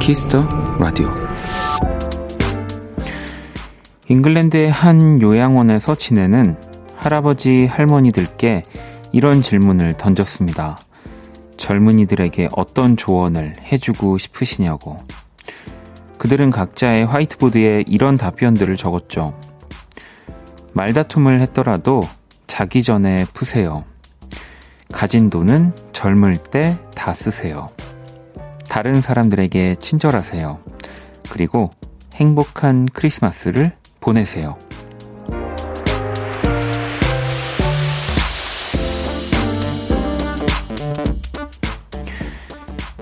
키스터 라디오. 잉글랜드의 한 요양원에서 지내는 할아버지 할머니들께 이런 질문을 던졌습니다. 젊은이들에게 어떤 조언을 해주고 싶으시냐고. 그들은 각자의 화이트보드에 이런 답변들을 적었죠. 말다툼을 했더라도 자기 전에 푸세요. 가진 돈은 젊을 때 다 쓰세요. 다른 사람들에게 친절하세요. 그리고 행복한 크리스마스를 보내세요.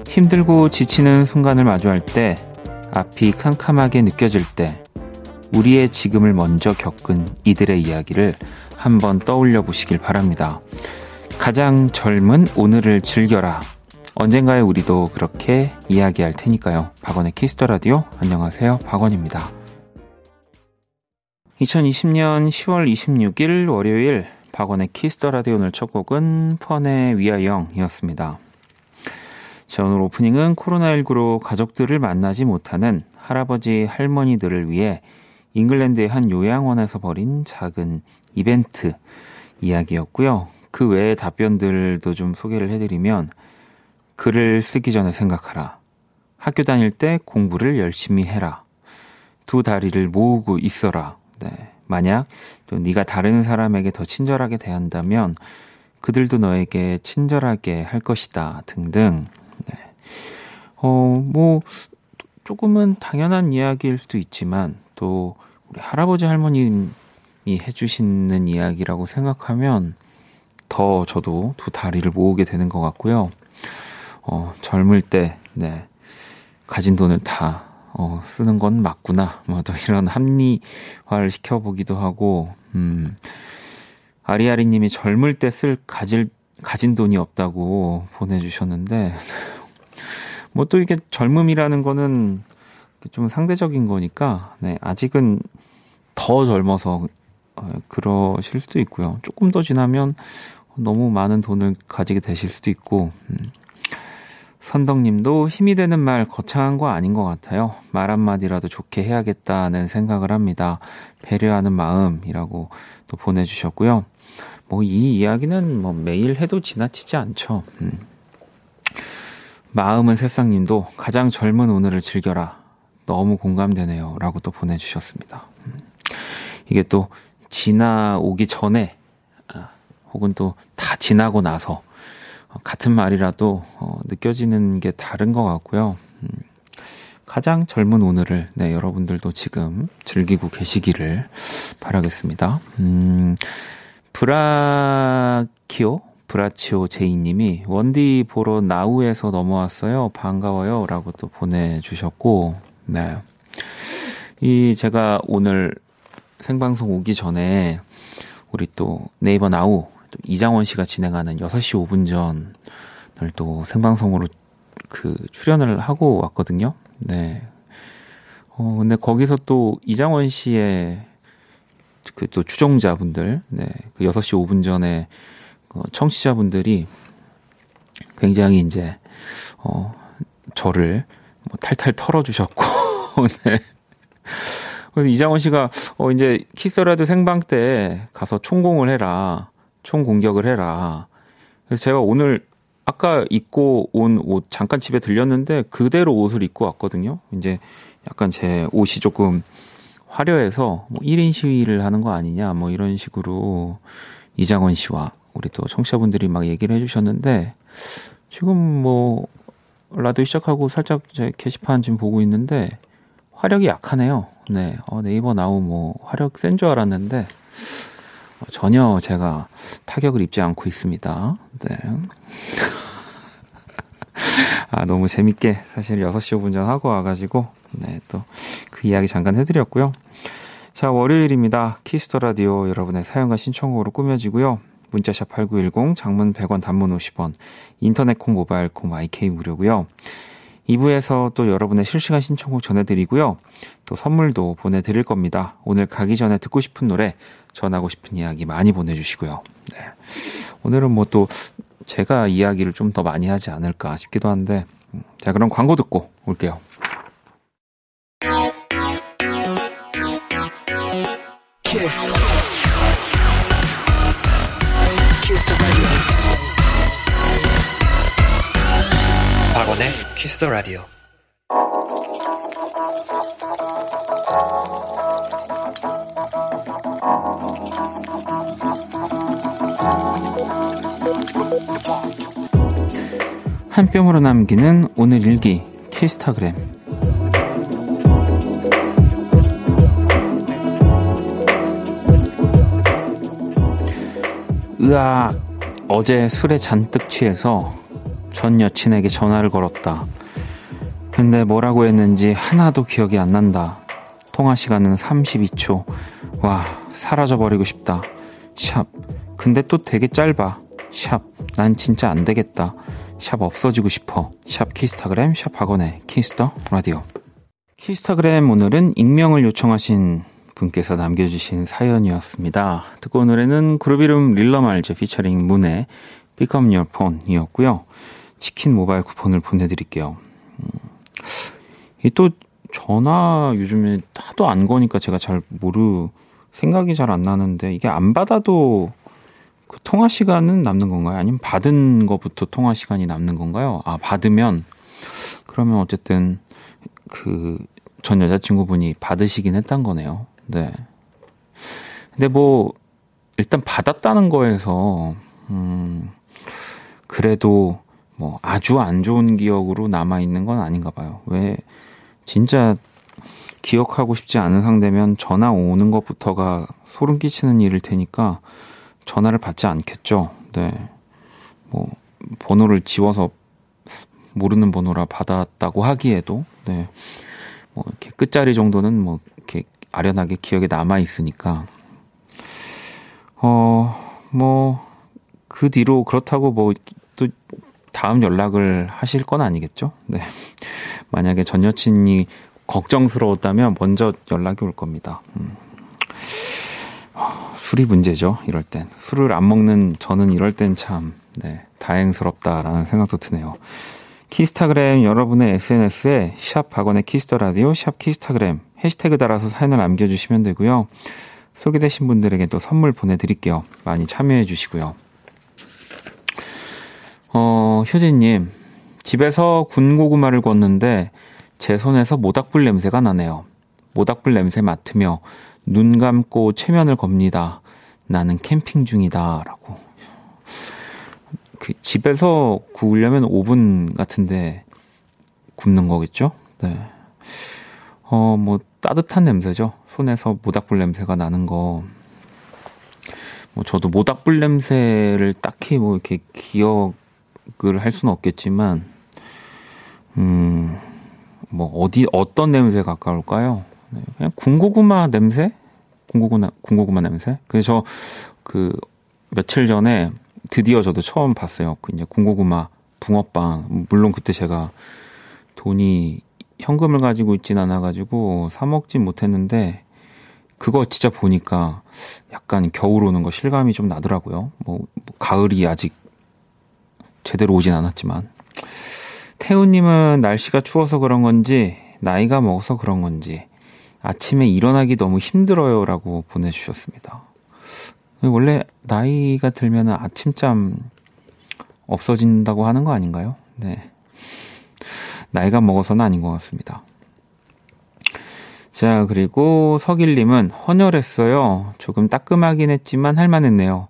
힘들고 지치는 순간을 마주할 때, 앞이 캄캄하게 느껴질 때, 우리의 지금을 먼저 겪은 이들의 이야기를 한번 떠올려 보시길 바랍니다. 가장 젊은 오늘을 즐겨라. 언젠가에 우리도 그렇게 이야기할 테니까요. 박원의 키스터 라디오. 안녕하세요, 박원입니다. 2020년 10월 26일 월요일 박원의 키스터 라디오. 오늘 첫 곡은 펀의 We Are Young이었습니다. 자, 오늘 오프닝은 코로나19로 가족들을 만나지 못하는 할아버지 할머니들을 위해 잉글랜드의 한 요양원에서 벌인 작은 이벤트 이야기였고요. 그 외의 답변들도 좀 소개를 해드리면, 글을 쓰기 전에 생각하라. 학교 다닐 때 공부를 열심히 해라. 두 다리를 모으고 있어라. 네. 만약 또 네가 다른 사람에게 더 친절하게 대한다면 그들도 너에게 친절하게 할 것이다. 등등. 네. 뭐 조금은 당연한 이야기일 수도 있지만, 또 우리 할아버지 할머님이 해주시는 이야기라고 생각하면 더 저도 두 다리를 모으게 되는 것 같고요. 젊을 때, 네, 가진 돈을 다 쓰는 건 맞구나. 뭐 또 이런 합리화를 시켜보기도 하고, 아리아리님이 젊을 때 가진 돈이 없다고 보내주셨는데, 뭐 또 이게 젊음이라는 거는 좀 상대적인 거니까, 네, 아직은 더 젊어서 그러실 수도 있고요. 조금 더 지나면 너무 많은 돈을 가지게 되실 수도 있고. 선덕님도 힘이 되는 말 거창한 거 아닌 것 같아요. 말 한마디라도 좋게 해야겠다는 생각을 합니다. 배려하는 마음이라고 또 보내주셨고요. 뭐 이 이야기는 뭐 매일 해도 지나치지 않죠. 마음은 새싹님도 가장 젊은 오늘을 즐겨라. 너무 공감되네요. 라고 또 보내주셨습니다. 이게 또 지나오기 전에, 혹은 또 다 지나고 나서 같은 말이라도 느껴지는 게 다른 것 같고요. 가장 젊은 오늘을, 네, 여러분들도 지금 즐기고 계시기를 바라겠습니다. 브라치오 제이님이 원디 보러 나우에서 넘어왔어요. 반가워요. 라고 또 보내주셨고, 네. 제가 오늘 생방송 오기 전에 우리 또 네이버 나우 이장원 씨가 진행하는 6시 5분 전을 또 생방송으로 출연을 하고 왔거든요. 네. 근데 거기서 또 이장원 씨의 또 추종자분들, 네, 그 6시 5분 전에 청취자분들이 굉장히 이제, 저를 뭐 탈탈 털어주셨고, 네. 그래서 이장원 씨가, 이제 키스라도 생방 때 가서 총공을 해라. 총 공격을 해라. 그래서 제가 오늘 아까 입고 온 옷 잠깐 집에 들렸는데 그대로 옷을 입고 왔거든요. 이제 약간 제 옷이 조금 화려해서 뭐 1인 시위를 하는 거 아니냐, 뭐 이런 식으로 이장원 씨와 우리 또 청취자분들이 막 얘기를 해주셨는데, 지금 뭐 라디오 시작하고 살짝 제 게시판 지금 보고 있는데 화력이 약하네요. 네, 네이버 나우 뭐 화력 센 줄 알았는데 전혀 제가 타격을 입지 않고 있습니다. 네. 아, 너무 재밌게 사실 6시 5분 전 하고 와가지고, 네, 또 그 이야기 잠깐 해드렸고요. 자, 월요일입니다. 키스터 라디오 여러분의 사연과 신청곡으로 꾸며지고요. 문자샵 8910, 장문 100원, 단문 50원, 인터넷 콩, 모바일 콩, IK 무료고요. 2부에서 또 여러분의 실시간 신청곡 전해드리고요. 또 선물도 보내드릴 겁니다. 오늘 가기 전에 듣고 싶은 노래, 전하고 싶은 이야기 많이 보내주시고요. 네. 오늘은 뭐 또 제가 이야기를 좀 더 많이 하지 않을까 싶기도 한데, 자, 그럼 광고 듣고 올게요. 키스. 박원의 키스터 라디오. 한 뼘으로 남기는 오늘 일기 키스타그램. 으악, 어제 술에 잔뜩 취해서 전 여친에게 전화를 걸었다. 근데 뭐라고 했는지 하나도 기억이 안 난다. 통화 시간은 32초. 와, 사라져버리고 싶다. 샵, 근데 또 되게 짧아. 샵, 난 진짜 안 되겠다. 샵, 없어지고 싶어. 샵 키스타그램, 샵 박원의 키스터 라디오. 키스타그램, 오늘은 익명을 요청하신 분께서 남겨주신 사연이었습니다. 듣고 온 노래는 그루비룸 릴러말즈 피처링 문의 피컴 요 폰이었고요. 치킨 모바일 쿠폰을 보내드릴게요. 또 전화 요즘에 하도 안 거니까 제가 잘 생각이 잘 안 나는데, 이게 안 받아도 그 통화 시간은 남는 건가요? 아니면 받은 거부터 통화 시간이 남는 건가요? 아, 받으면, 그러면 어쨌든 그 전 여자친구분이 받으시긴 했단 거네요. 네. 근데 뭐 일단 받았다는 거에서 그래도 뭐 아주 안 좋은 기억으로 남아 있는 건 아닌가 봐요. 왜 진짜 기억하고 싶지 않은 상대면 전화 오는 것부터가 소름 끼치는 일일 테니까 전화를 받지 않겠죠. 네. 뭐, 번호를 지워서 모르는 번호라 받았다고 하기에도, 네. 뭐, 이렇게 끝자리 정도는 뭐, 이렇게 아련하게 기억에 남아있으니까. 뭐, 그 뒤로 그렇다고 뭐, 또, 다음 연락을 하실 건 아니겠죠. 네. 만약에 전 여친이 걱정스러웠다면 먼저 연락이 올 겁니다. 술이 문제죠, 이럴 땐. 술을 안 먹는 저는 이럴 땐 참, 네, 다행스럽다라는 생각도 드네요. 키스타그램, 여러분의 SNS에 샵 박원의 키스터라디오, 샵 키스타그램 해시태그 달아서 사연을 남겨주시면 되고요. 소개되신 분들에게 또 선물 보내드릴게요. 많이 참여해 주시고요. 효진님, 집에서 군고구마를 구웠는데 제 손에서 모닥불 냄새가 나네요. 모닥불 냄새 맡으며 눈 감고 체면을 겁니다. 나는 캠핑 중이다. 라고. 그 집에서 구우려면 오븐 같은데 굽는 거겠죠? 네. 뭐, 따뜻한 냄새죠. 손에서 모닥불 냄새가 나는 거. 뭐, 저도 모닥불 냄새를 딱히 뭐, 이렇게 기억을 할 수는 없겠지만, 뭐, 어떤 냄새에 가까울까요? 그냥 군고구마 냄새? 군고구마 냄새? 그래서 며칠 전에 드디어 저도 처음 봤어요. 이제 군고구마 붕어빵. 물론 그때 제가 현금을 가지고 있진 않아가지고 사먹진 못했는데, 그거 진짜 보니까 약간 겨울 오는 거 실감이 좀 나더라고요. 뭐 가을이 아직 제대로 오진 않았지만. 태우님은 날씨가 추워서 그런 건지, 나이가 먹어서 그런 건지, 아침에 일어나기 너무 힘들어요 라고 보내주셨습니다. 원래 나이가 들면 아침잠 없어진다고 하는 거 아닌가요? 네. 나이가 먹어서는 아닌 것 같습니다. 자, 그리고 서길님은 헌혈했어요. 조금 따끔하긴 했지만 할만했네요.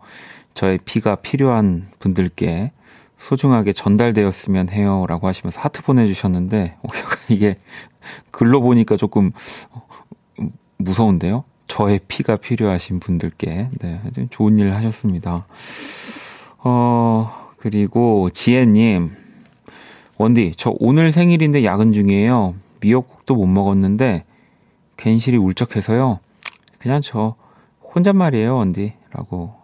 저의 피가 필요한 분들께 소중하게 전달되었으면 해요 라고 하시면서 하트 보내주셨는데, 약간 이게 글로 보니까 조금 무서운데요. 저의 피가 필요하신 분들께, 네, 좋은 일 하셨습니다. 그리고 지혜님, 원디, 저 오늘 생일인데 야근 중이에요. 미역국도 못 먹었는데 괜시리 울적해서요. 그냥 저 혼잣말이에요, 원디 라고.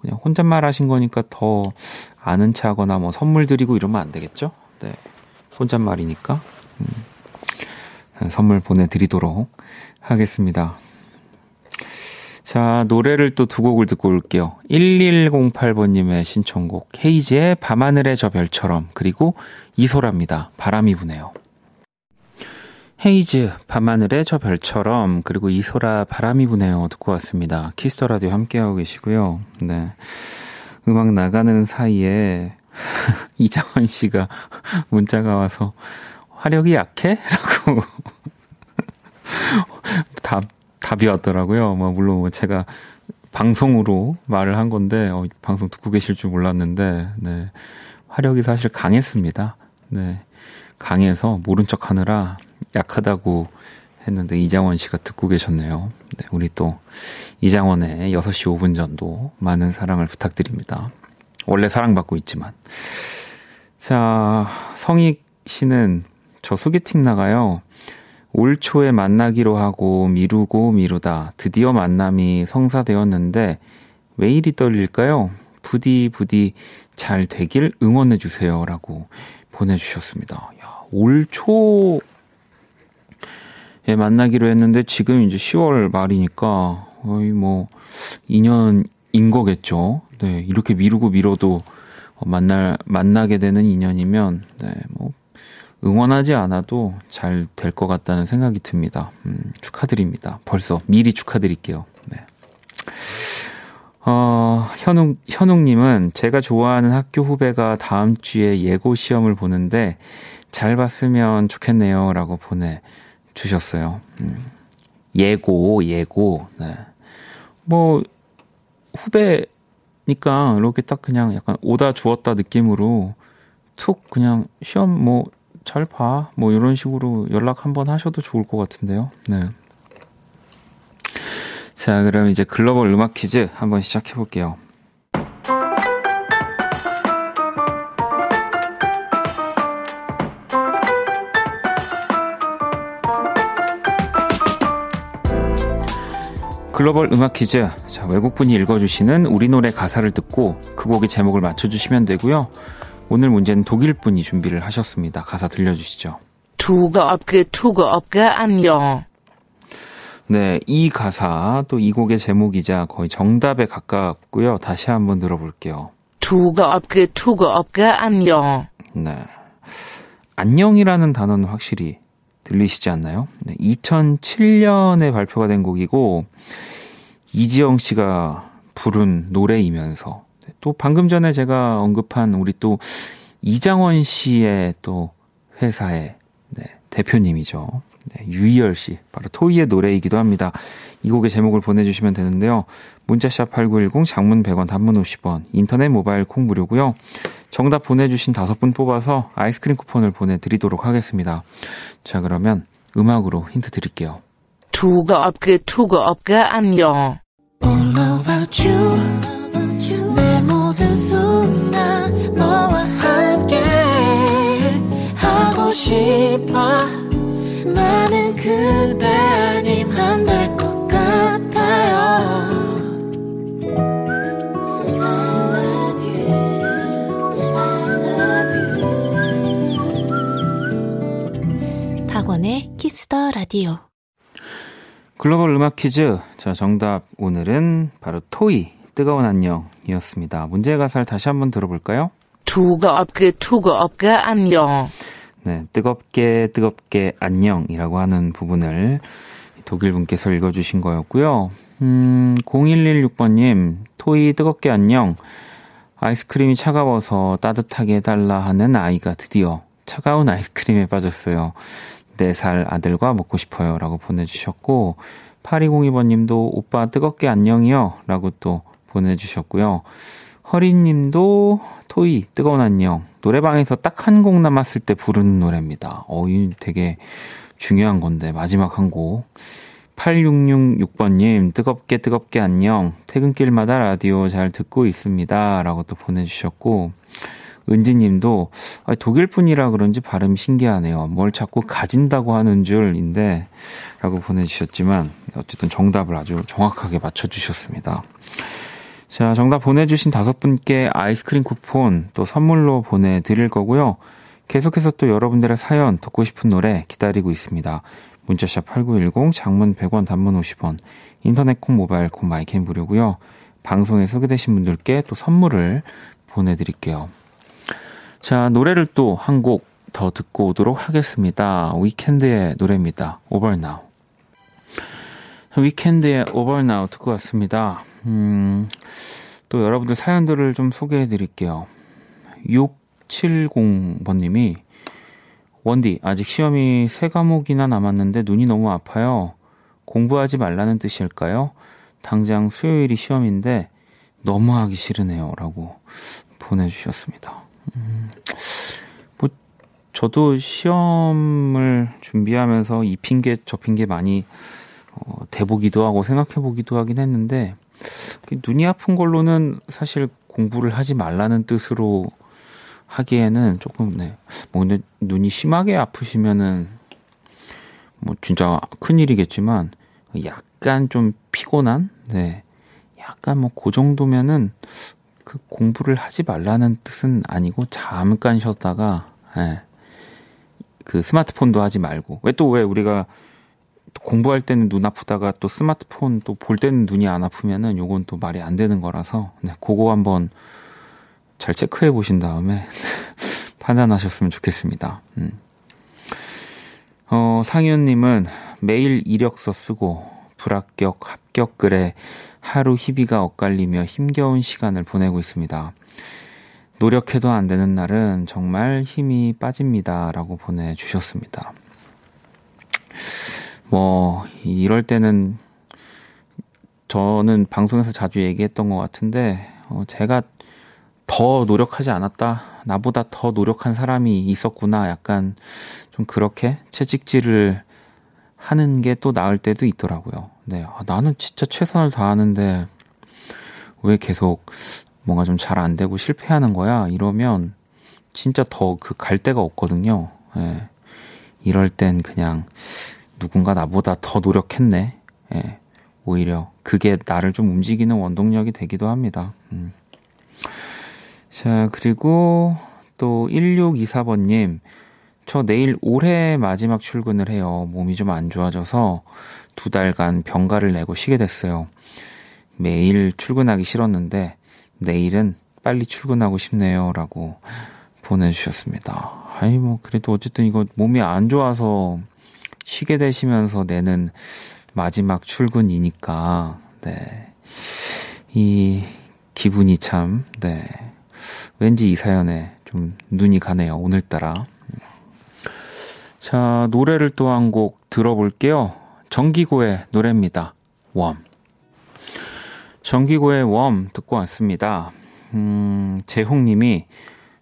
그냥 혼잣말 하신 거니까 더 아는 체 하거나 뭐 선물 드리고 이러면 안 되겠죠? 네, 혼잣말이니까 선물 보내드리도록 하겠습니다. 자, 노래를 또 두 곡을 듣고 올게요. 1108번님의 신청곡 헤이지의 밤하늘의 저 별처럼, 그리고 이소라입니다. 바람이 부네요. 헤이즈 밤하늘의 저 별처럼, 그리고 이소라 바람이 부네요 듣고 왔습니다. 키스터 라디오 함께하고 계시고요. 네, 음악 나가는 사이에 이장원 씨가 문자가 와서 화력이 약해? 라고 답이 왔더라고요. 뭐 물론 뭐 제가 방송으로 말을 한 건데 방송 듣고 계실 줄 몰랐는데, 네, 화력이 사실 강했습니다. 네, 강해서 모른 척 하느라 약하다고 했는데 이장원 씨가 듣고 계셨네요. 네, 우리 또 이장원의 6시 5분 전도 많은 사랑을 부탁드립니다. 원래 사랑받고 있지만. 자, 성익 씨는 저 소개팅 나가요. 올 초에 만나기로 하고 미루고 미루다 드디어 만남이 성사되었는데 왜 이리 떨릴까요? 부디 잘 되길 응원해주세요 라고 보내주셨습니다. 야, 올 초에 만나기로 했는데 지금 이제 10월 말이니까 거의 뭐 2년인 거겠죠. 네, 이렇게 미루고 미뤄도 만나게 되는 인연이면, 네, 뭐 응원하지 않아도 잘 될 것 같다는 생각이 듭니다. 축하드립니다. 벌써 미리 축하드릴게요. 네. 현웅님은 제가 좋아하는 학교 후배가 다음 주에 예고 시험을 보는데 잘 봤으면 좋겠네요 라고 보내주셨어요. 예고. 네. 뭐 후배니까 이렇게 딱 그냥 약간 오다 주었다 느낌으로 툭 그냥 시험 뭐 잘 봐. 뭐 이런 식으로 연락 한번 하셔도 좋을 것 같은데요. 네. 자, 그럼 이제 글로벌 음악 퀴즈 한번 시작해 볼게요. 글로벌 음악 퀴즈. 자, 외국분이 읽어주시는 우리 노래 가사를 듣고 그 곡의 제목을 맞춰주시면 되고요. 오늘 문제는 독일분이 준비를 하셨습니다. 가사 들려주시죠. 뜨겁게 안녕. 네, 이 가사 또 이 곡의 제목이자 거의 정답에 가깝고요. 다시 한번 들어볼게요. 뜨겁게 안녕. 네, 안녕이라는 단어는 확실히 들리시지 않나요? 네, 2007년에 발표가 된 곡이고 이지영 씨가 부른 노래이면서 또 방금 전에 제가 언급한 우리 또 이장원 씨의 또 회사의, 네, 대표님이죠. 네, 유희열 씨, 바로 토이의 노래이기도 합니다. 이 곡의 제목을 보내주시면 되는데요. 문자샵 8910, 장문 100원, 단문 50원, 인터넷 모바일 콩 무료고요. 정답 보내주신 5분 뽑아서 아이스크림 쿠폰을 보내드리도록 하겠습니다. 자, 그러면 음악으로 힌트 드릴게요. 뜨겁게 안녕. 내 모든 순간 너와 함께 하고 싶어. 나는 그대 아님 안 될 것 같아요. I love you. 박원의 키스더 라디오. 글로벌 음악 퀴즈. 자, 정답 오늘은 바로 토이 뜨거운 안녕이었습니다. 문제의 가사를 다시 한번 들어볼까요? 뜨겁게 안녕. 네, 뜨겁게 안녕이라고 하는 부분을 독일 분께서 읽어주신 거였고요. 0116번님, 토이 뜨겁게 안녕. 아이스크림이 차가워서 따뜻하게 해달라 하는 아이가 드디어 차가운 아이스크림에 빠졌어요. 4살 아들과 먹고 싶어요 라고 보내주셨고, 8202번님도 오빠 뜨겁게 안녕이요 라고 또 보내주셨고요. 허리님도 토이 뜨거운 안녕, 노래방에서 딱 한 곡 남았을 때 부르는 노래입니다. 이 되게 중요한 건데 마지막 한 곡. 8666번님 뜨겁게 안녕, 퇴근길마다 라디오 잘 듣고 있습니다 라고 또 보내주셨고, 은지님도 독일 분이라 그런지 발음이 신기하네요. 뭘 자꾸 가진다고 하는 줄인데 라고 보내주셨지만 어쨌든 정답을 아주 정확하게 맞춰주셨습니다. 자, 정답 보내주신 5분께 아이스크림 쿠폰 또 선물로 보내드릴 거고요. 계속해서 또 여러분들의 사연, 듣고 싶은 노래 기다리고 있습니다. 문자샵 8910, 장문 100원, 단문 50원, 인터넷 콩, 모바일 콩, 마이캠 무료고요. 방송에 소개되신 분들께 또 선물을 보내드릴게요. 자, 노래를 또 한 곡 더 듣고 오도록 하겠습니다. 위켄드의 노래입니다. 오버나우. 위켄드의 오버나우 듣고 왔습니다. 또 여러분들 사연들을 좀 소개해드릴게요. 670번님이 원디, 아직 시험이 3과목이나 남았는데 눈이 너무 아파요. 공부하지 말라는 뜻일까요? 당장 수요일이 시험인데 너무 하기 싫으네요. 라고 보내주셨습니다. 뭐 저도 시험을 준비하면서 이 핑계 저 핑계 많이 대보기도 하고 생각해보기도 하긴 했는데, 눈이 아픈 걸로는 사실 공부를 하지 말라는 뜻으로 하기에는 조금, 네. 뭐 근데 눈이 심하게 아프시면은 뭐 진짜 큰일이겠지만, 약간 좀 피곤한, 네. 약간 뭐 그 정도면은 그 공부를 하지 말라는 뜻은 아니고 잠깐 쉬었다가, 네. 그 스마트폰도 하지 말고. 왜 우리가 공부할 때는 눈 아프다가 또 스마트폰 또 볼 때는 눈이 안 아프면은 요건 또 말이 안 되는 거라서, 네. 그거 한번 잘 체크해 보신 다음에 판단하셨으면 좋겠습니다. 상윤님은 매일 이력서 쓰고 불합격, 합격 글에 하루 희비가 엇갈리며 힘겨운 시간을 보내고 있습니다. 노력해도 안 되는 날은 정말 힘이 빠집니다. 라고 보내주셨습니다. 뭐 이럴 때는 저는 방송에서 자주 얘기했던 것 같은데, 제가 더 노력하지 않았다, 나보다 더 노력한 사람이 있었구나, 약간 좀 그렇게 채찍질을 하는 게 또 나을 때도 있더라고요. 네, 나는 진짜 최선을 다하는데 왜 계속 뭔가 좀 잘 안 되고 실패하는 거야? 이러면 진짜 더 그 갈 데가 없거든요. 네, 이럴 땐 그냥 누군가 나보다 더 노력했네. 네, 오히려 그게 나를 좀 움직이는 원동력이 되기도 합니다. 자, 그리고 또 1624번님, 저 내일 올해 마지막 출근을 해요. 몸이 좀 안 좋아져서 2달간 병가를 내고 쉬게 됐어요. 매일 출근하기 싫었는데 내일은 빨리 출근하고 싶네요. 라고 보내주셨습니다. 아니 뭐 그래도 어쨌든 이거 몸이 안 좋아서 쉬게 되시면서 내는 마지막 출근이니까, 네. 이 기분이 참, 네. 왠지 이 사연에 좀 눈이 가네요, 오늘따라. 자, 노래를 또 한 곡 들어볼게요. 정기고의 노래입니다. 웜. 정기고의 웜 듣고 왔습니다. 재홍님이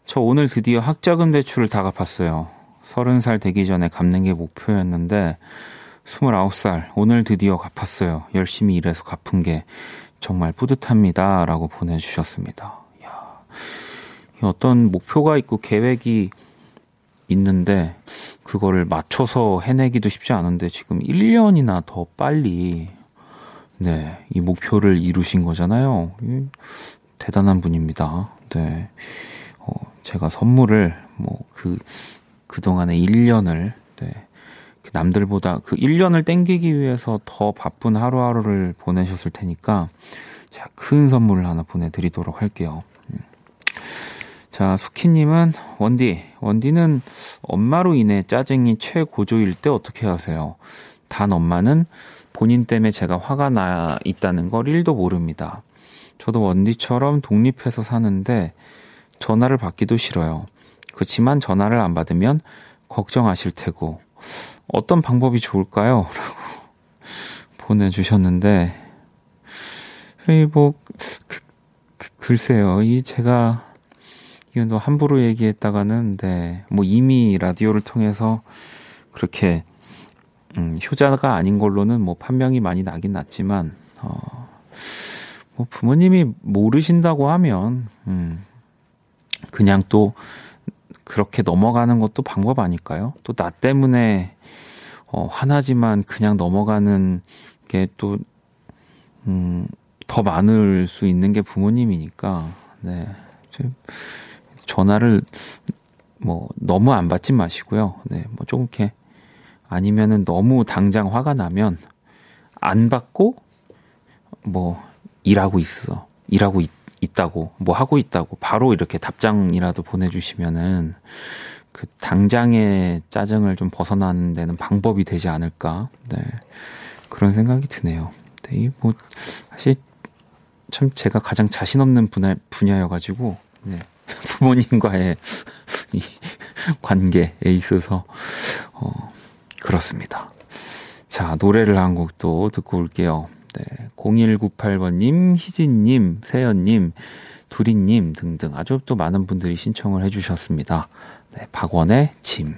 저 오늘 드디어 학자금 대출을 다 갚았어요. 30살 되기 전에 갚는 게 목표였는데 29살 오늘 드디어 갚았어요. 열심히 일해서 갚은 게 정말 뿌듯합니다. 라고 보내주셨습니다. 어떤 목표가 있고 계획이 있는데 그거를 맞춰서 해내기도 쉽지 않은데 지금 1년이나 더 빨리, 네, 이 목표를 이루신 거잖아요. 대단한 분입니다. 네, 제가 선물을 뭐 그동안의 1년을, 네, 남들보다 그 1년을 땡기기 위해서 더 바쁜 하루하루를 보내셨을 테니까 제가 큰 선물을 하나 보내드리도록 할게요. 자, 수키님은 원디는 엄마로 인해 짜증이 최고조일 때 어떻게 하세요? 단 엄마는 본인 때문에 제가 화가 나 있다는 걸 1도 모릅니다. 저도 원디처럼 독립해서 사는데 전화를 받기도 싫어요. 그렇지만 전화를 안 받으면 걱정하실 테고 어떤 방법이 좋을까요? 라고 보내주셨는데, 글쎄요, 이건 또 함부로 얘기했다가는, 네, 뭐 이미 라디오를 통해서 그렇게 효자가 아닌 걸로는 뭐 판명이 많이 나긴 났지만, 뭐 부모님이 모르신다고 하면 그냥 또 그렇게 넘어가는 것도 방법 아닐까요? 또 나 때문에 화나지만 그냥 넘어가는 게 또 더 많을 수 있는 게 부모님이니까, 네. 전화를 뭐 너무 안 받지 마시고요. 네, 뭐 조금 이렇게 아니면은 너무 당장 화가 나면 안 받고 뭐 일하고 있다고 뭐 하고 있다고 바로 이렇게 답장이라도 보내주시면은 그 당장의 짜증을 좀 벗어나는 데는 방법이 되지 않을까, 네, 그런 생각이 드네요. 네, 이 뭐 사실 참 제가 가장 자신 없는 분야여가지고 네, 부모님과의 이 관계에 있어서 그렇습니다. 자, 노래를 한 곡 또 듣고 올게요. 네, 0198번님, 희진님, 세연님, 두리님 등등 아주 또 많은 분들이 신청을 해주셨습니다. 네, 박원의 짐.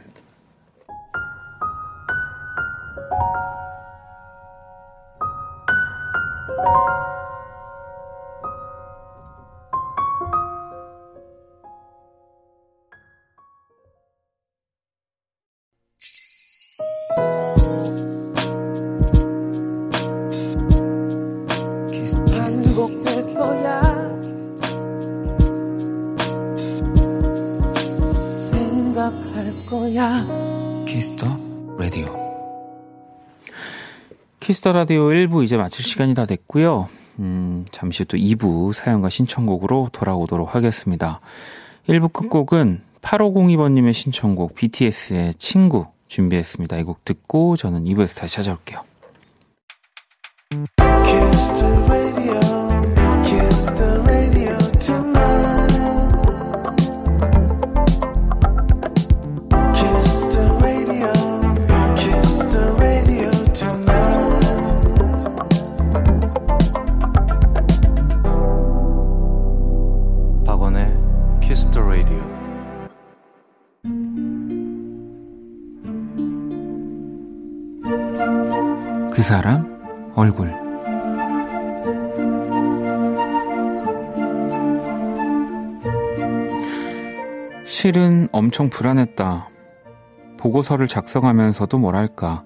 키스터 라디오. 키스터 라디오 1부 이제 마칠 시간이 다 됐고요. 잠시 후 또 2부 사연과 신청곡으로 돌아오도록 하겠습니다. 1부 끝곡은 8502번님의 신청곡 BTS의 친구 준비했습니다. 이 곡 듣고 저는 2부에서 다시 찾아올게요. Kiss the radio, kiss the radio tonight. 그 사람 얼굴. 실은 엄청 불안했다. 보고서를 작성하면서도 뭐랄까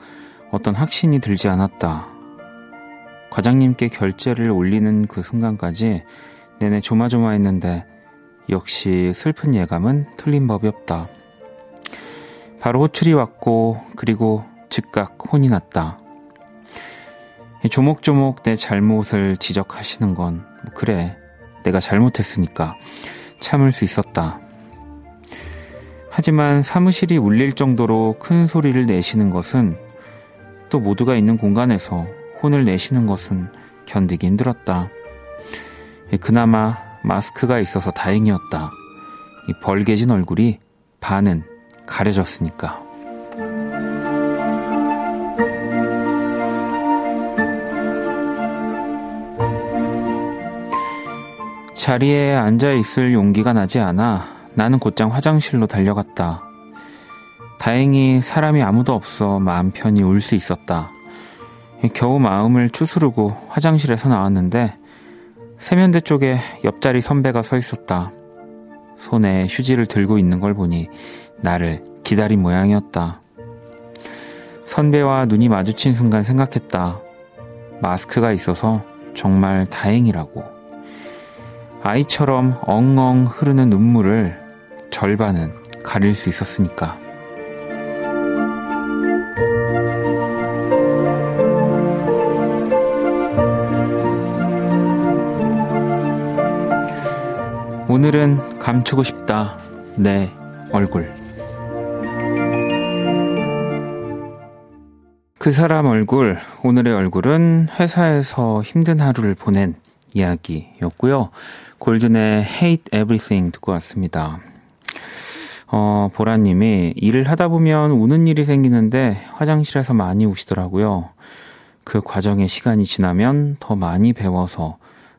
어떤 확신이 들지 않았다. 과장님께 결제를 올리는 그 순간까지 내내 조마조마했는데 역시 슬픈 예감은 틀린 법이 없다. 바로 호출이 왔고 그리고 즉각 혼이 났다. 조목조목 내 잘못을 지적하시는 건 그래, 내가 잘못했으니까 참을 수 있었다. 하지만 사무실이 울릴 정도로 큰 소리를 내시는 것은, 또 모두가 있는 공간에서 혼을 내시는 것은 견디기 힘들었다. 그나마 마스크가 있어서 다행이었다. 이 벌개진 얼굴이 반은 가려졌으니까. 자리에 앉아있을 용기가 나지 않아 나는 곧장 화장실로 달려갔다. 다행히 사람이 아무도 없어 마음 편히 울 수 있었다. 겨우 마음을 추스르고 화장실에서 나왔는데 세면대 쪽에 옆자리 선배가 서 있었다. 손에 휴지를 들고 있는 걸 보니 나를 기다린 모양이었다. 선배와 눈이 마주친 순간 생각했다. 마스크가 있어서 정말 다행이라고. 아이처럼 엉엉 흐르는 눈물을 절반은 가릴 수 있었으니까. 오늘은 감추고 싶다. 내 얼굴. 그 사람 얼굴. 오늘의 얼굴은 회사에서 힘든 하루를 보낸 이야기였고요. 골든의 Hate Everything 듣고 왔습니다. 보라님이, 일을 하다 보면 우는 일이 생기는데 화장실에서 많이 우시더라고요. 그 과정의 시간이 지나면 더 많이 배워서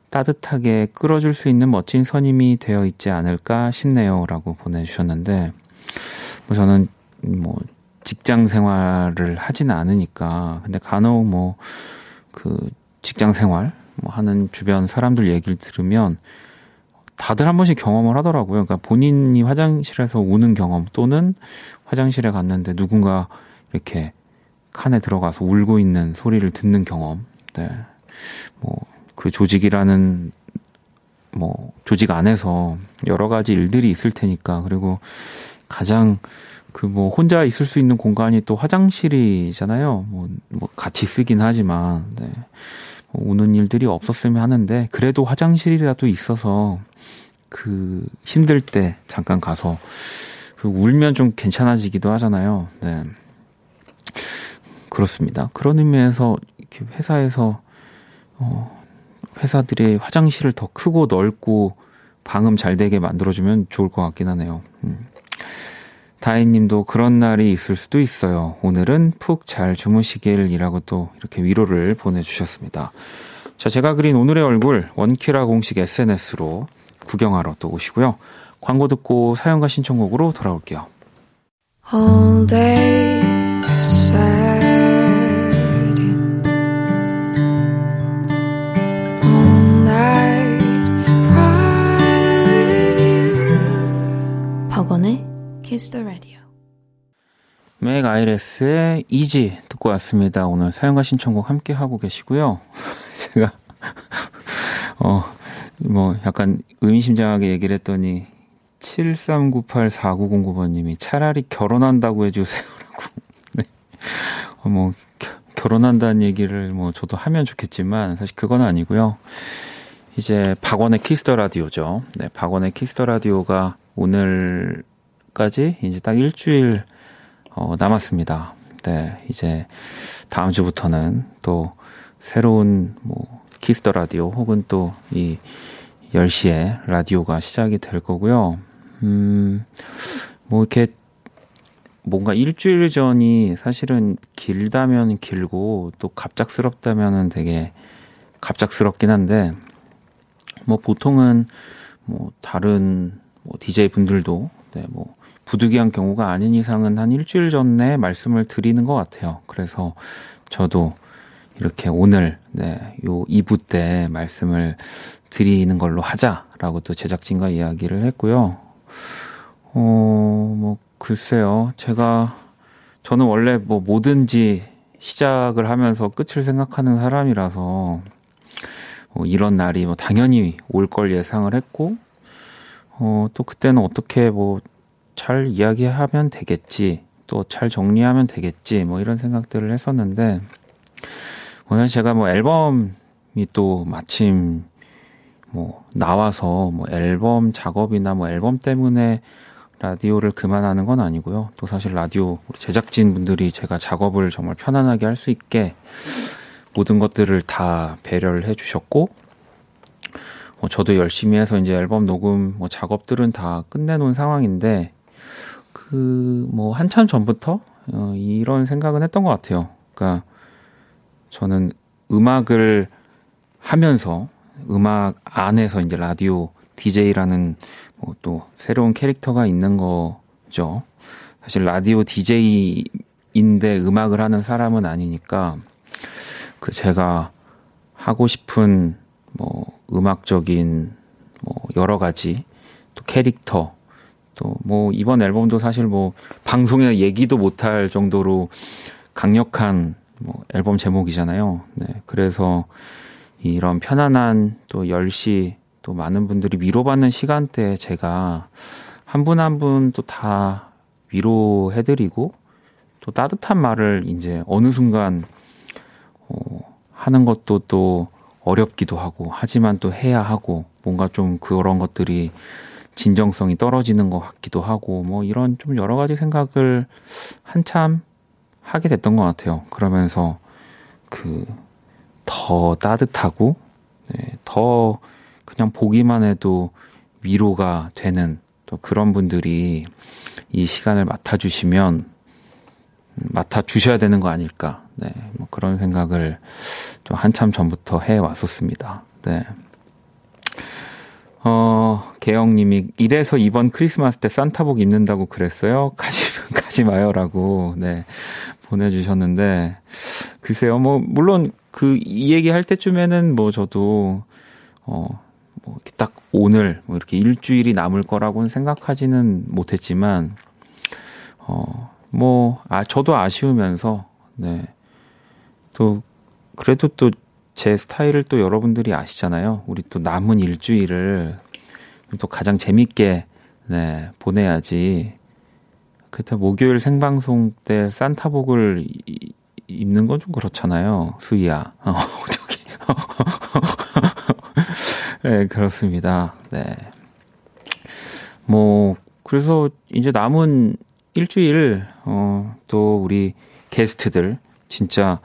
따뜻하게 끌어줄 수 있는 멋진 선임이 되어 있지 않을까 싶네요. 라고 보내주셨는데, 저는 뭐 직장 생활을 하진 않으니까, 근데 간혹 뭐 그 직장 생활 뭐 하는 주변 사람들 얘기를 들으면 다들 한 번씩 경험을 하더라고요. 그러니까 본인이 화장실에서 우는 경험, 또는 화장실에 갔는데 누군가 이렇게 칸에 들어가서 울고 있는 소리를 듣는 경험. 네. 뭐 그 조직이라는 조직 안에서 여러 가지 일들이 있을 테니까, 그리고 가장 그 뭐 혼자 있을 수 있는 공간이 또 화장실이잖아요. 뭐 같이 쓰긴 하지만 네. 오는 일들이 없었으면 하는데 그래도 화장실이라도 있어서 그 힘들 때 잠깐 가서 울면 좀 괜찮아지기도 하잖아요. 네. 그렇습니다. 그런 의미에서 이렇게 회사에서 회사들의 화장실을 더 크고 넓고 방음 잘 되게 만들어주면 좋을 것 같긴 하네요. 다혜님도 그런 날이 있을 수도 있어요. 오늘은 푹 잘 주무시길이라고 또 이렇게 위로를 보내주셨습니다. 자, 제가 그린 오늘의 얼굴 원키라 공식 SNS로 구경하러 또 오시고요. 광고 듣고 사연과 신청곡으로 돌아올게요. All day sad All night cry 박원의 키스터 라디오 맥 아이레스의 이지 듣고 왔습니다. 오늘 사연과 신청곡 함께 하고 계시고요. 제가 약간 의미심장하게 얘기를 했더니 73984909번님이 차라리 결혼한다고 해주세요라고. 네. 결혼한다는 얘기를 저도 하면 좋겠지만 사실 그건 아니고요. 이제 박원의 키스터 라디오죠. 네, 박원의 키스터 라디오가 오늘까지 이제 딱 일주일 남았습니다. 네, 이제 다음 주부터는 또 새로운 키스터 라디오 혹은 또 이 10시에 라디오가 시작이 될 거고요. 이렇게 뭔가 일주일 전이 사실은 길다면 길고 또 갑작스럽다면은 되게 갑작스럽긴 한데 보통은 다른 DJ 분들도 네, 부득이한 경우가 아닌 이상은 한 일주일 전에 말씀을 드리는 것 같아요. 그래서 저도 이렇게 오늘 네, 요 2부 때 말씀을 드리는 걸로 하자라고 또 제작진과 이야기를 했고요. 글쎄요. 저는 원래 뭐든지 시작을 하면서 끝을 생각하는 사람이라서 이런 날이 당연히 올 걸 예상을 했고, 또 그때는 어떻게 잘 이야기하면 되겠지, 또 잘 정리하면 되겠지, 이런 생각들을 했었는데, 오늘 제가 앨범이 또 마침 나와서 앨범 작업이나 앨범 때문에 라디오를 그만하는 건 아니고요. 또 사실 라디오 우리 제작진분들이 제가 작업을 정말 편안하게 할 수 있게 모든 것들을 다 배려를 해주셨고, 저도 열심히 해서 이제 앨범 녹음 작업들은 다 끝내놓은 상황인데, 한참 전부터 이런 생각은 했던 것 같아요. 그러니까 저는 음악을 하면서 음악 안에서 이제 라디오 DJ라는 또 새로운 캐릭터가 있는 거죠. 사실 라디오 DJ인데 음악을 하는 사람은 아니니까 제가 하고 싶은 음악적인 여러 가지 또 캐릭터 또 이번 앨범도 사실 방송에 얘기도 못할 정도로 강력한 앨범 제목이잖아요. 네, 그래서 이런 편안한 또 10시 또 많은 분들이 위로받는 시간대에 제가 한 분 한 분 또 다 위로해드리고 또 따뜻한 말을 이제 어느 순간 하는 것도 또 어렵기도 하고 하지만 또 해야 하고 뭔가 좀 그런 것들이 진정성이 떨어지는 것 같기도 하고 이런 좀 여러 가지 생각을 한참 하게 됐던 것 같아요. 그러면서 더 따뜻하고 네, 더 그냥 보기만 해도 위로가 되는 또 그런 분들이 이 시간을 맡아주셔야 되는 거 아닐까 네, 그런 생각을 좀 한참 전부터 해왔었습니다. 네. 개영님이 이래서 이번 크리스마스 때 산타복 입는다고 그랬어요? 가지 마요라고 네, 보내주셨는데 글쎄요 물론 이 얘기 할 때쯤에는 저도 이렇게 딱 오늘 이렇게 일주일이 남을 거라고는 생각하지는 못했지만 저도 아쉬우면서 네. 또 그래도 또 제 스타일을 또 여러분들이 아시잖아요. 우리 또 남은 일주일을 또 가장 재밌게 네, 보내야지 그때 목요일 생방송 때 산타복을 입는 건 좀 그렇잖아요. 수희야. 저기. 네, 그렇습니다. 네. 뭐, 그래서 이제 남은 일주일, 또 우리 게스트들, 진짜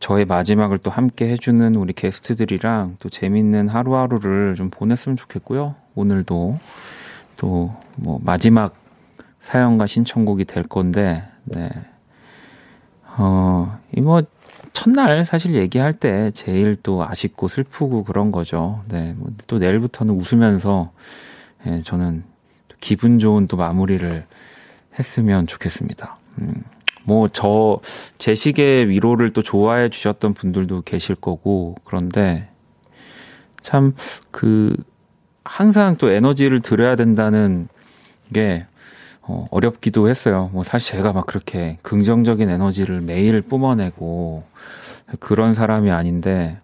저의 마지막을 또 함께 해주는 우리 게스트들이랑 또 재밌는 하루하루를 좀 보냈으면 좋겠고요. 오늘도 또 뭐 마지막 사연과 신청곡이 될 건데, 네. 이 뭐, 첫날 사실 얘기할 때 제일 또 아쉽고 슬프고 그런 거죠. 네. 뭐 또 내일부터는 웃으면서, 예, 저는 기분 좋은 또 마무리를 했으면 좋겠습니다. 뭐, 제 식의 위로를 또 좋아해 주셨던 분들도 계실 거고, 그런데 참, 항상 또 에너지를 드려야 된다는 게, 어렵기도 했어요. 뭐 사실 제가 막 그렇게 긍정적인 에너지를 매일 뿜어내고 그런 사람이 아닌데,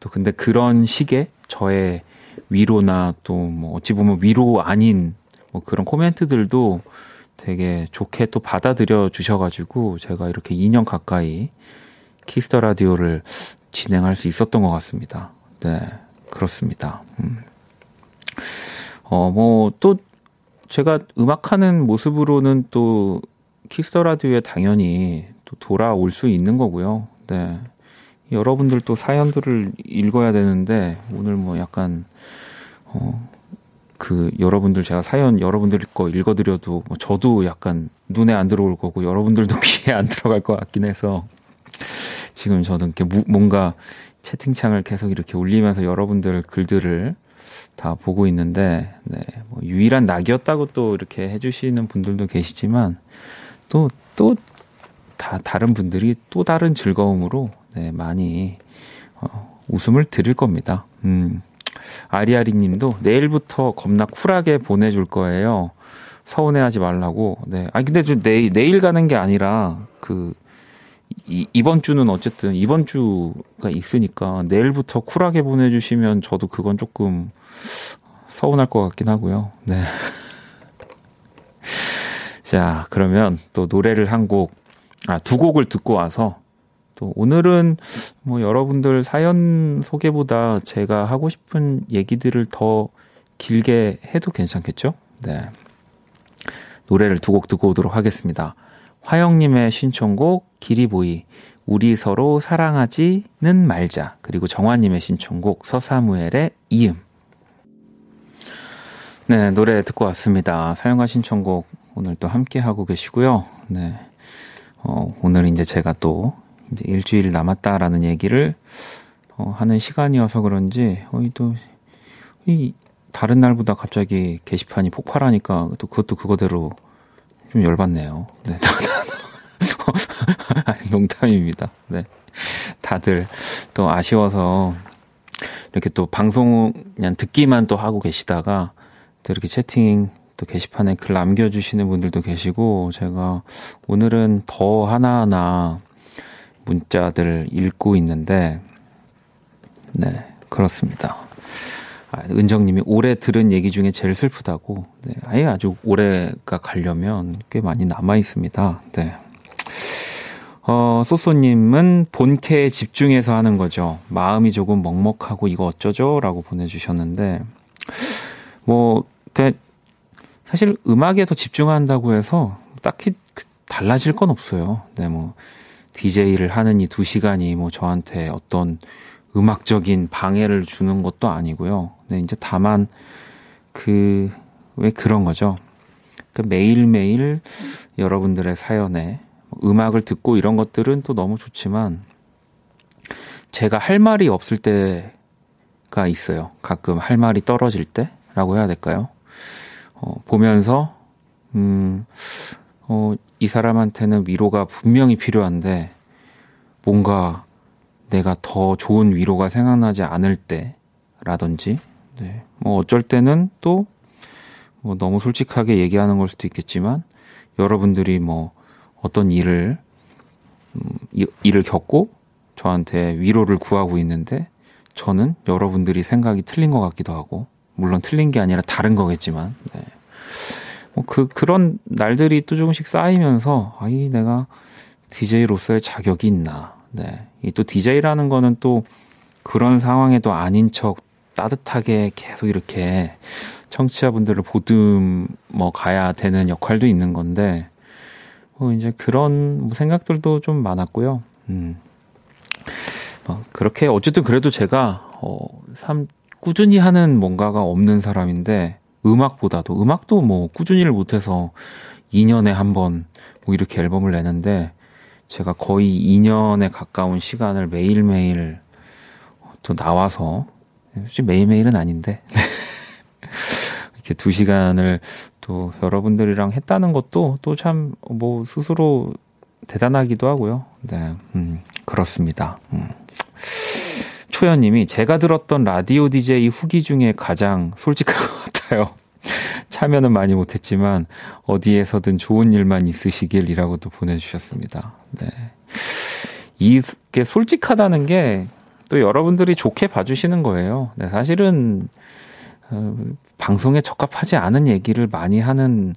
또 근데 그런 식의 저의 위로나 또 뭐 어찌 보면 위로 아닌 뭐 그런 코멘트들도 되게 좋게 또 받아들여 주셔가지고 제가 이렇게 2년 가까이 키스터 라디오를 진행할 수 있었던 것 같습니다. 네, 그렇습니다. 뭐 또 제가 음악하는 모습으로는 또 키스더 라디오에 당연히 또 돌아올 수 있는 거고요. 네. 여러분들 또 사연들을 읽어야 되는데, 오늘 뭐 약간, 여러분들 제가 사연 여러분들 거 읽어드려도 뭐 저도 약간 눈에 안 들어올 거고 여러분들도 귀에 안 들어갈 것 같긴 해서 지금 저는 이렇게 뭔가 채팅창을 계속 이렇게 올리면서 여러분들 글들을 다 보고 있는데, 네, 뭐 유일한 낙이었다고 또 이렇게 해주시는 분들도 계시지만, 또 다른 분들이 또 다른 즐거움으로, 네, 많이, 웃음을 드릴 겁니다. 아리아리 님도 내일부터 겁나 쿨하게 보내줄 거예요. 서운해하지 말라고. 네. 아니, 근데 내일 가는 게 아니라, 이번 주는 어쨌든 이번 주가 있으니까 내일부터 쿨하게 보내주시면 저도 그건 조금 서운할 것 같긴 하고요. 네. 자, 그러면 또 노래를 한 곡, 두 곡을 듣고 와서 또 오늘은 뭐 여러분들 사연 소개보다 제가 하고 싶은 얘기들을 더 길게 해도 괜찮겠죠? 네. 노래를 두 곡 듣고 오도록 하겠습니다. 화영님의 신청곡 기리보이 우리 서로 사랑하지는 말자, 그리고 정화님의 신청곡 서사무엘의 이음. 네, 노래 듣고 왔습니다. 사연과 신청곡 오늘 또 함께하고 계시고요. 네, 오늘 이제 제가 또 이제 일주일 남았다라는 얘기를 하는 시간이어서 그런지 또 다른 날보다 갑자기 게시판이 폭발하니까 또 그것도 그거대로 좀 열받네요. 네. 농담입니다. 네. 다들 또 아쉬워서 이렇게 또 방송 그냥 듣기만 또 하고 계시다가 또 이렇게 채팅 또 게시판에 글 남겨주시는 분들도 계시고, 제가 오늘은 더 하나하나 문자들 읽고 있는데, 네, 그렇습니다. 은정님이 올해 들은 얘기 중에 제일 슬프다고. 네, 아예 아주 올해가 가려면 꽤 많이 남아 있습니다. 네. 소소님은 본캐에 집중해서 하는 거죠. 마음이 조금 먹먹하고 이거 어쩌죠?라고 보내주셨는데, 뭐 사실 음악에 더 집중한다고 해서 딱히 달라질 건 없어요. 네, 뭐 DJ를 하는 이 2시간이 뭐 저한테 어떤 음악적인 방해를 주는 것도 아니고요. 네, 이제 다만 왜 그런 거죠? 그러니까 매일매일 여러분들의 사연에 음악을 듣고 이런 것들은 또 너무 좋지만, 제가 할 말이 없을 때가 있어요. 가끔 할 말이 떨어질 때라고 해야 될까요? 보면서 이 사람한테는 위로가 분명히 필요한데 뭔가 내가 더 좋은 위로가 생각나지 않을 때라든지, 네, 뭐 어쩔 때는 또 뭐 너무 솔직하게 얘기하는 걸 수도 있겠지만, 여러분들이 뭐 어떤 일을 겪고 저한테 위로를 구하고 있는데 저는 여러분들이 생각이 틀린 것 같기도 하고, 물론 틀린 게 아니라 다른 거겠지만, 네. 그런 날들이 또 조금씩 쌓이면서 아이 내가 DJ로서의 자격이 있나. 네. 이 또 DJ라는 거는 또 그런 상황에도 아닌 척 따뜻하게 계속 이렇게 청취자분들을 보듬어 가야 되는 역할도 있는 건데 이제 그런 생각들도 좀 많았고요. 그렇게 어쨌든 그래도 제가 참 꾸준히 하는 뭔가가 없는 사람인데 음악도 꾸준히를 못해서 2년에 한 번 이렇게 앨범을 내는데 제가 거의 2년에 가까운 시간을 매일매일 또 나와서 솔직히 매일매일은 아닌데 이렇게 2시간을 또 여러분들이랑 했다는 것도 또 참 스스로 대단하기도 하고요. 네, 그렇습니다. 초연님이 제가 들었던 라디오 DJ 후기 중에 가장 솔직한 것 같아요. 참여는 많이 못했지만 어디에서든 좋은 일만 있으시길이라고 또 보내주셨습니다. 네, 이게 솔직하다는 게 또 여러분들이 좋게 봐주시는 거예요. 네, 사실은 방송에 적합하지 않은 얘기를 많이 하는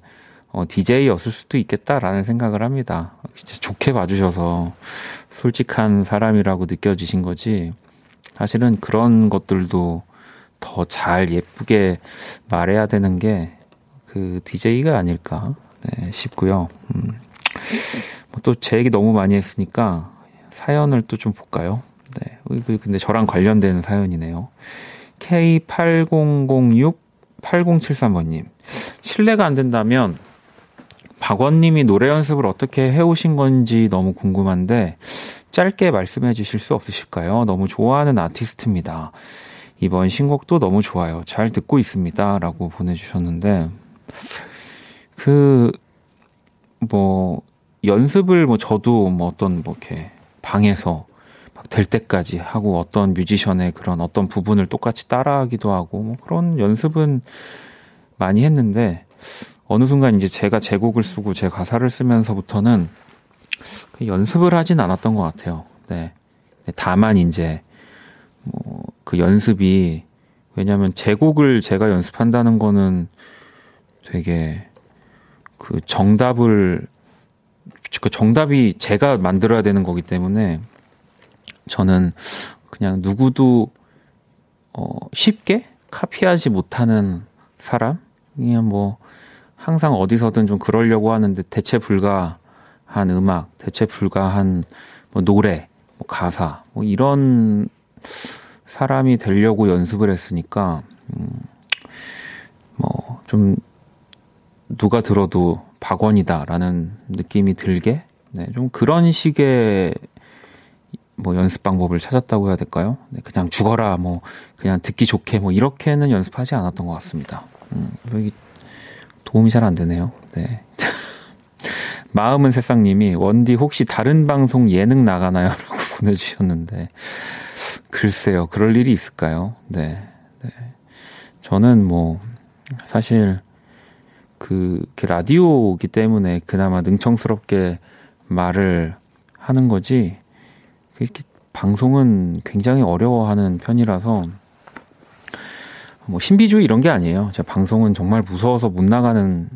DJ였을 수도 있겠다라는 생각을 합니다. 진짜 좋게 봐주셔서 솔직한 사람이라고 느껴지신 거지 사실은 그런 것들도 더 잘 예쁘게 말해야 되는 게 그 DJ가 아닐까 싶고요. 또 제 얘기 너무 많이 했으니까 사연을 또 좀 볼까요? 네, 근데 저랑 관련된 사연이네요. K8006-8073번님 실례가 안 된다면 박원님이 노래 연습을 어떻게 해오신 건지 너무 궁금한데 짧게 말씀해 주실 수 없으실까요? 너무 좋아하는 아티스트입니다. 이번 신곡도 너무 좋아요. 잘 듣고 있습니다. 라고 보내주셨는데 연습을 저도 이렇게 방에서 될 때까지 하고 어떤 뮤지션의 그런 어떤 부분을 똑같이 따라하기도 하고 그런 연습은 많이 했는데 어느 순간 이제 제가 제 곡을 쓰고 제 가사를 쓰면서부터는 연습을 하진 않았던 것 같아요. 네. 다만 이제 그 연습이 왜냐하면 제 곡을 제가 연습한다는 거는 되게 그 정답이 제가 만들어야 되는 거기 때문에 저는 그냥 누구도 쉽게 카피하지 못하는 사람? 그냥 항상 어디서든 좀 그러려고 하는데 대체 불가한 음악, 대체 불가한 노래, 가사 이런 사람이 되려고 연습을 했으니까 좀 누가 들어도 박원이다라는 느낌이 들게 좀 그런 식의 연습 방법을 찾았다고 해야 될까요? 네, 그냥 죽어라, 그냥 듣기 좋게, 이렇게는 연습하지 않았던 것 같습니다. 도움이 잘 안 되네요. 네. 마음은 새싹님이, 원디 혹시 다른 방송 예능 나가나요? 라고 보내주셨는데, 글쎄요, 그럴 일이 있을까요? 네. 네. 저는 사실, 그 라디오이기 때문에 그나마 능청스럽게 말을 하는 거지, 이렇게 방송은 굉장히 어려워하는 편이라서 신비주의 이런 게 아니에요. 제가 방송은 정말 무서워서 못 나가는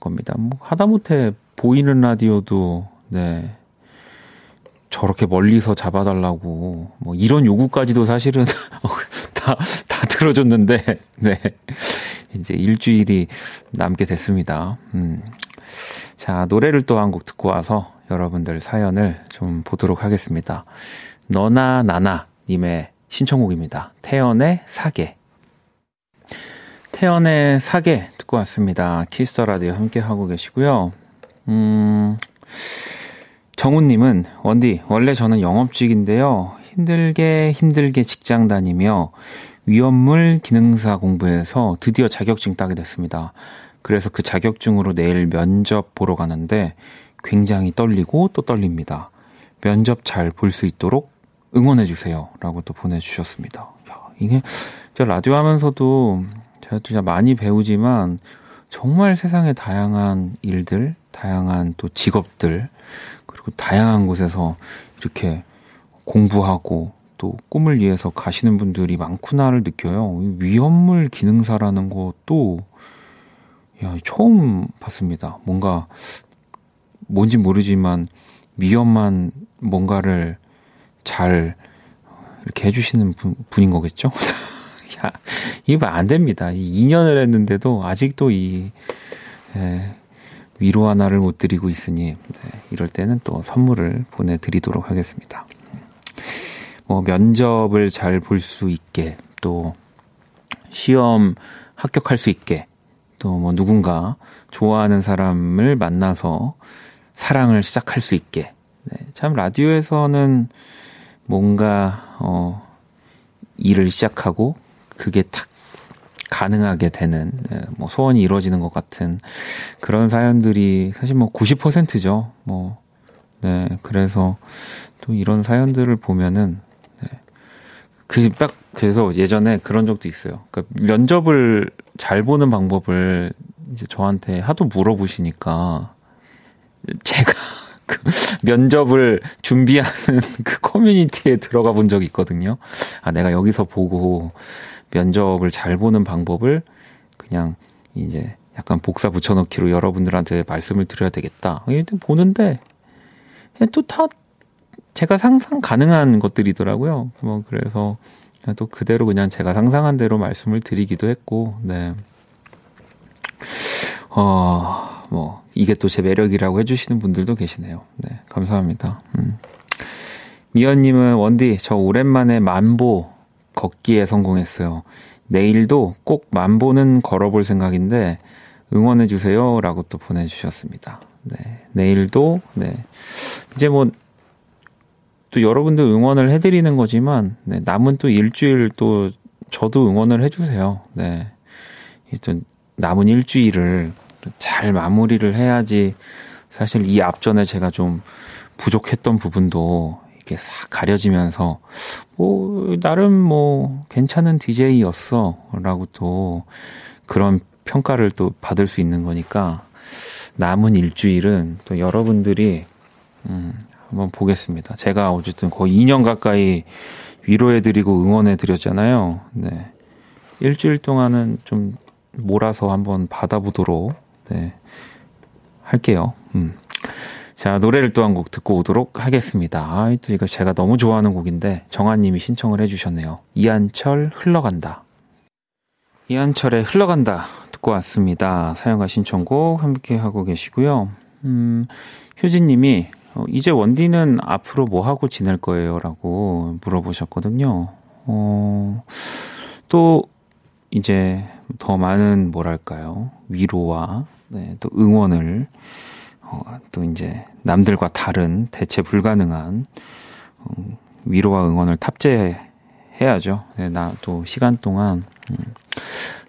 겁니다. 하다못해 보이는 라디오도 네, 저렇게 멀리서 잡아달라고 이런 요구까지도 사실은 다 들어줬는데 네, 이제 일주일이 남게 됐습니다. 자, 노래를 또 한 곡 듣고 와서 여러분들 사연을 좀 보도록 하겠습니다. 너나 나나 님의 신청곡입니다. 태연의 사계. 태연의 사계 듣고 왔습니다. 키스터 라디오 함께 하고 계시고요. 정훈 님은 원디 원래 저는 영업직인데요. 힘들게 직장 다니며 위험물 기능사 공부해서 드디어 자격증 따게 됐습니다. 그래서 그 자격증으로 내일 면접 보러 가는데 굉장히 떨리고 또 떨립니다. 면접 잘 볼 수 있도록 응원해주세요. 라고 또 보내주셨습니다. 야, 이게 제가 라디오 하면서도 제가 진짜 많이 배우지만 정말 세상의 다양한 일들, 다양한 또 직업들, 그리고 다양한 곳에서 이렇게 공부하고 또 꿈을 위해서 가시는 분들이 많구나를 느껴요. 위험물 기능사라는 것도 야, 처음 봤습니다. 뭔가 뭔지 모르지만 위험한 뭔가를 잘 이렇게 해주시는 분인 거겠죠? 야, 이거 안 됩니다. 2년을 했는데도 아직도 이 위로 하나를 못 드리고 있으니 이럴 때는 또 선물을 보내드리도록 하겠습니다. 뭐 면접을 잘 볼 수 있게, 또 시험 합격할 수 있게, 또 뭐 누군가 좋아하는 사람을 만나서 사랑을 시작할 수 있게. 네, 참 라디오에서는 뭔가 일을 시작하고 그게 탁 가능하게 되는, 뭐 소원이 이루어지는 것 같은 그런 사연들이 사실 뭐 90%죠. 뭐 네, 그래서 또 이런 사연들을 보면은 네, 그 딱 그래서 예전에 그런 적도 있어요. 그러니까 면접을 잘 보는 방법을 이제 저한테 하도 물어보시니까 제가 그 면접을 준비하는 그 커뮤니티에 들어가 본 적이 있거든요. 아, 내가 여기서 보고 면접을 잘 보는 방법을 그냥 이제 약간 복사 붙여넣기로 여러분들한테 말씀을 드려야 되겠다. 보는데 또 다 제가 상상 가능한 것들이더라고요. 뭐 그래서 또 그대로 그냥 제가 상상한 대로 말씀을 드리기도 했고, 네. 뭐 이게 또 제 매력이라고 해주시는 분들도 계시네요. 네, 감사합니다. 미연님은 원디, 저 오랜만에 만보 걷기에 성공했어요. 내일도 꼭 만보는 걸어볼 생각인데 응원해주세요 라고 또 보내주셨습니다. 네, 내일도 네, 이제 뭐 또 여러분들 응원을 해드리는 거지만 네, 남은 또 일주일 또 저도 응원을 해주세요. 네, 또 남은 일주일을 잘 마무리를 해야지 사실 이 앞전에 제가 좀 부족했던 부분도 이렇게 싹 가려지면서 뭐 나름 뭐 괜찮은 DJ였어 라고 또 그런 평가를 또 받을 수 있는 거니까 남은 일주일은 또 여러분들이 한번 보겠습니다. 제가 어쨌든 거의 2년 가까이 위로해드리고 응원해드렸잖아요. 네, 일주일 동안은 좀 몰아서 한번 받아보도록 네, 할게요. 자, 노래를 또 한 곡 듣고 오도록 하겠습니다. 아, 또 이거 제가 너무 좋아하는 곡인데 정한님이 신청을 해주셨네요. 이한철 흘러간다. 이한철의 흘러간다 듣고 왔습니다. 사연과 신청곡 함께 하고 계시고요. 효진님이 이제 원디는 앞으로 뭐 하고 지낼 거예요? 라고 물어보셨거든요. 또 이제 더 많은 뭐랄까요, 위로와 네, 또 응원을 또 이제 남들과 다른 대체 불가능한 위로와 응원을 탑재해야죠. 네, 나 또 시간 동안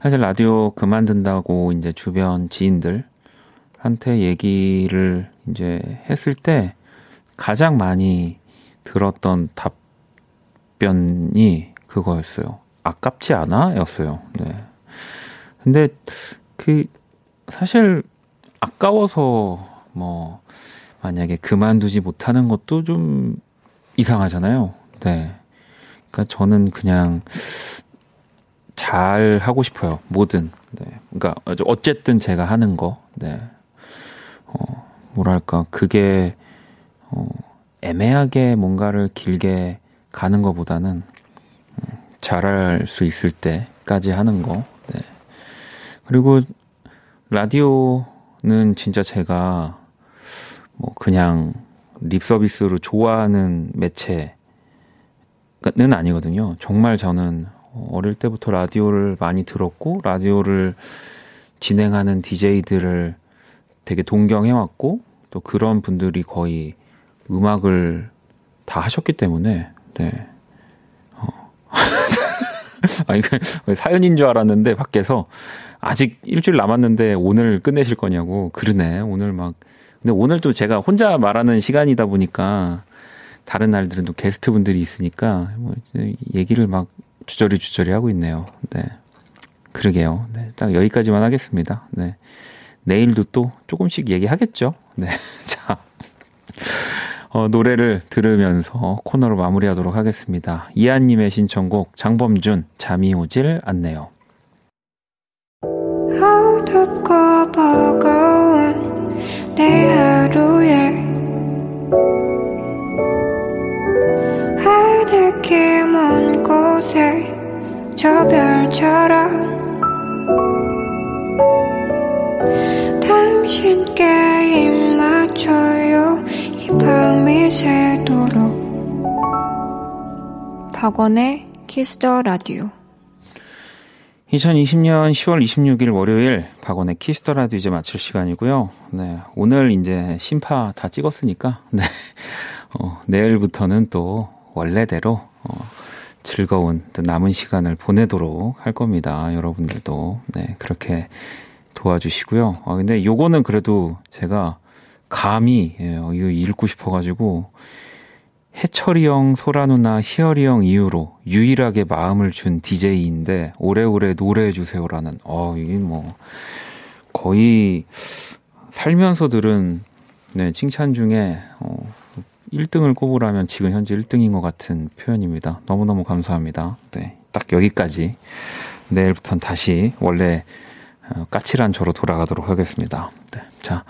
사실 라디오 그만둔다고 이제 주변 지인들한테 얘기를 이제 했을 때 가장 많이 들었던 답변이 그거였어요. 아깝지 않아? 였어요. 네. 근데 그 사실 아까워서 뭐 만약에 그만두지 못하는 것도 좀 이상하잖아요. 네. 그러니까 저는 그냥 잘 하고 싶어요. 뭐든. 네. 그러니까 어쨌든 제가 하는 거. 네. 뭐랄까 그게 애매하게 뭔가를 길게 가는 것보다는 잘할 수 있을 때까지 하는 거. 네. 그리고 라디오는 진짜 제가 뭐 그냥 립서비스로 좋아하는 매체는 아니거든요. 정말 저는 어릴 때부터 라디오를 많이 들었고 라디오를 진행하는 DJ들을 되게 동경해왔고 또 그런 분들이 거의 음악을 다 하셨기 때문에 네. 아니, 사연인 줄 알았는데 밖에서 아직 일주일 남았는데 오늘 끝내실 거냐고. 그러네, 오늘 막. 근데 오늘 또 제가 혼자 말하는 시간이다 보니까 다른 날들은 또 게스트 분들이 있으니까 뭐 얘기를 막 주저리 하고 있네요. 네, 그러게요. 네, 딱 여기까지만 하겠습니다. 네, 내일도 또 조금씩 얘기하겠죠. 네, 자, 노래를 들으면서 코너로 마무리하도록 하겠습니다. 이한님의 신청곡 장범준 잠이 오질 않네요. 춥고 버거운 내 하루에 하늘길 먼 곳에 저 별처럼 당신께 입 맞춰요 이 밤이 새도록. 박원의 키스터 라디오. 2020년 10월 26일 월요일 박원의 키스터라도 이제 마칠 시간이고요. 네, 오늘 이제 심파 다 찍었으니까 네, 내일부터는 또 원래대로 즐거운 또 남은 시간을 보내도록 할 겁니다. 여러분들도 네, 그렇게 도와주시고요. 근데 요거는 그래도 제가 감히 이거 읽고 싶어가지고 해철이 형, 소라 누나, 희열이 형 이후로 유일하게 마음을 준 DJ인데 오래오래 노래해주세요라는 이게 뭐 거의 살면서 들은 네, 칭찬 중에 1등을 꼽으라면 지금 현재 1등인 것 같은 표현입니다. 너무너무 감사합니다. 네, 딱 여기까지. 내일부터는 다시 원래 까칠한 저로 돌아가도록 하겠습니다. 네, 자.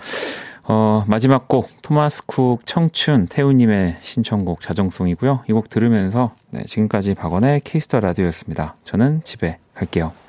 마지막 곡 토마스쿡 청춘 태우님의 신청곡 자정송이고요. 이 곡 들으면서 네, 지금까지 박원의 키스터 라디오였습니다. 저는 집에 갈게요.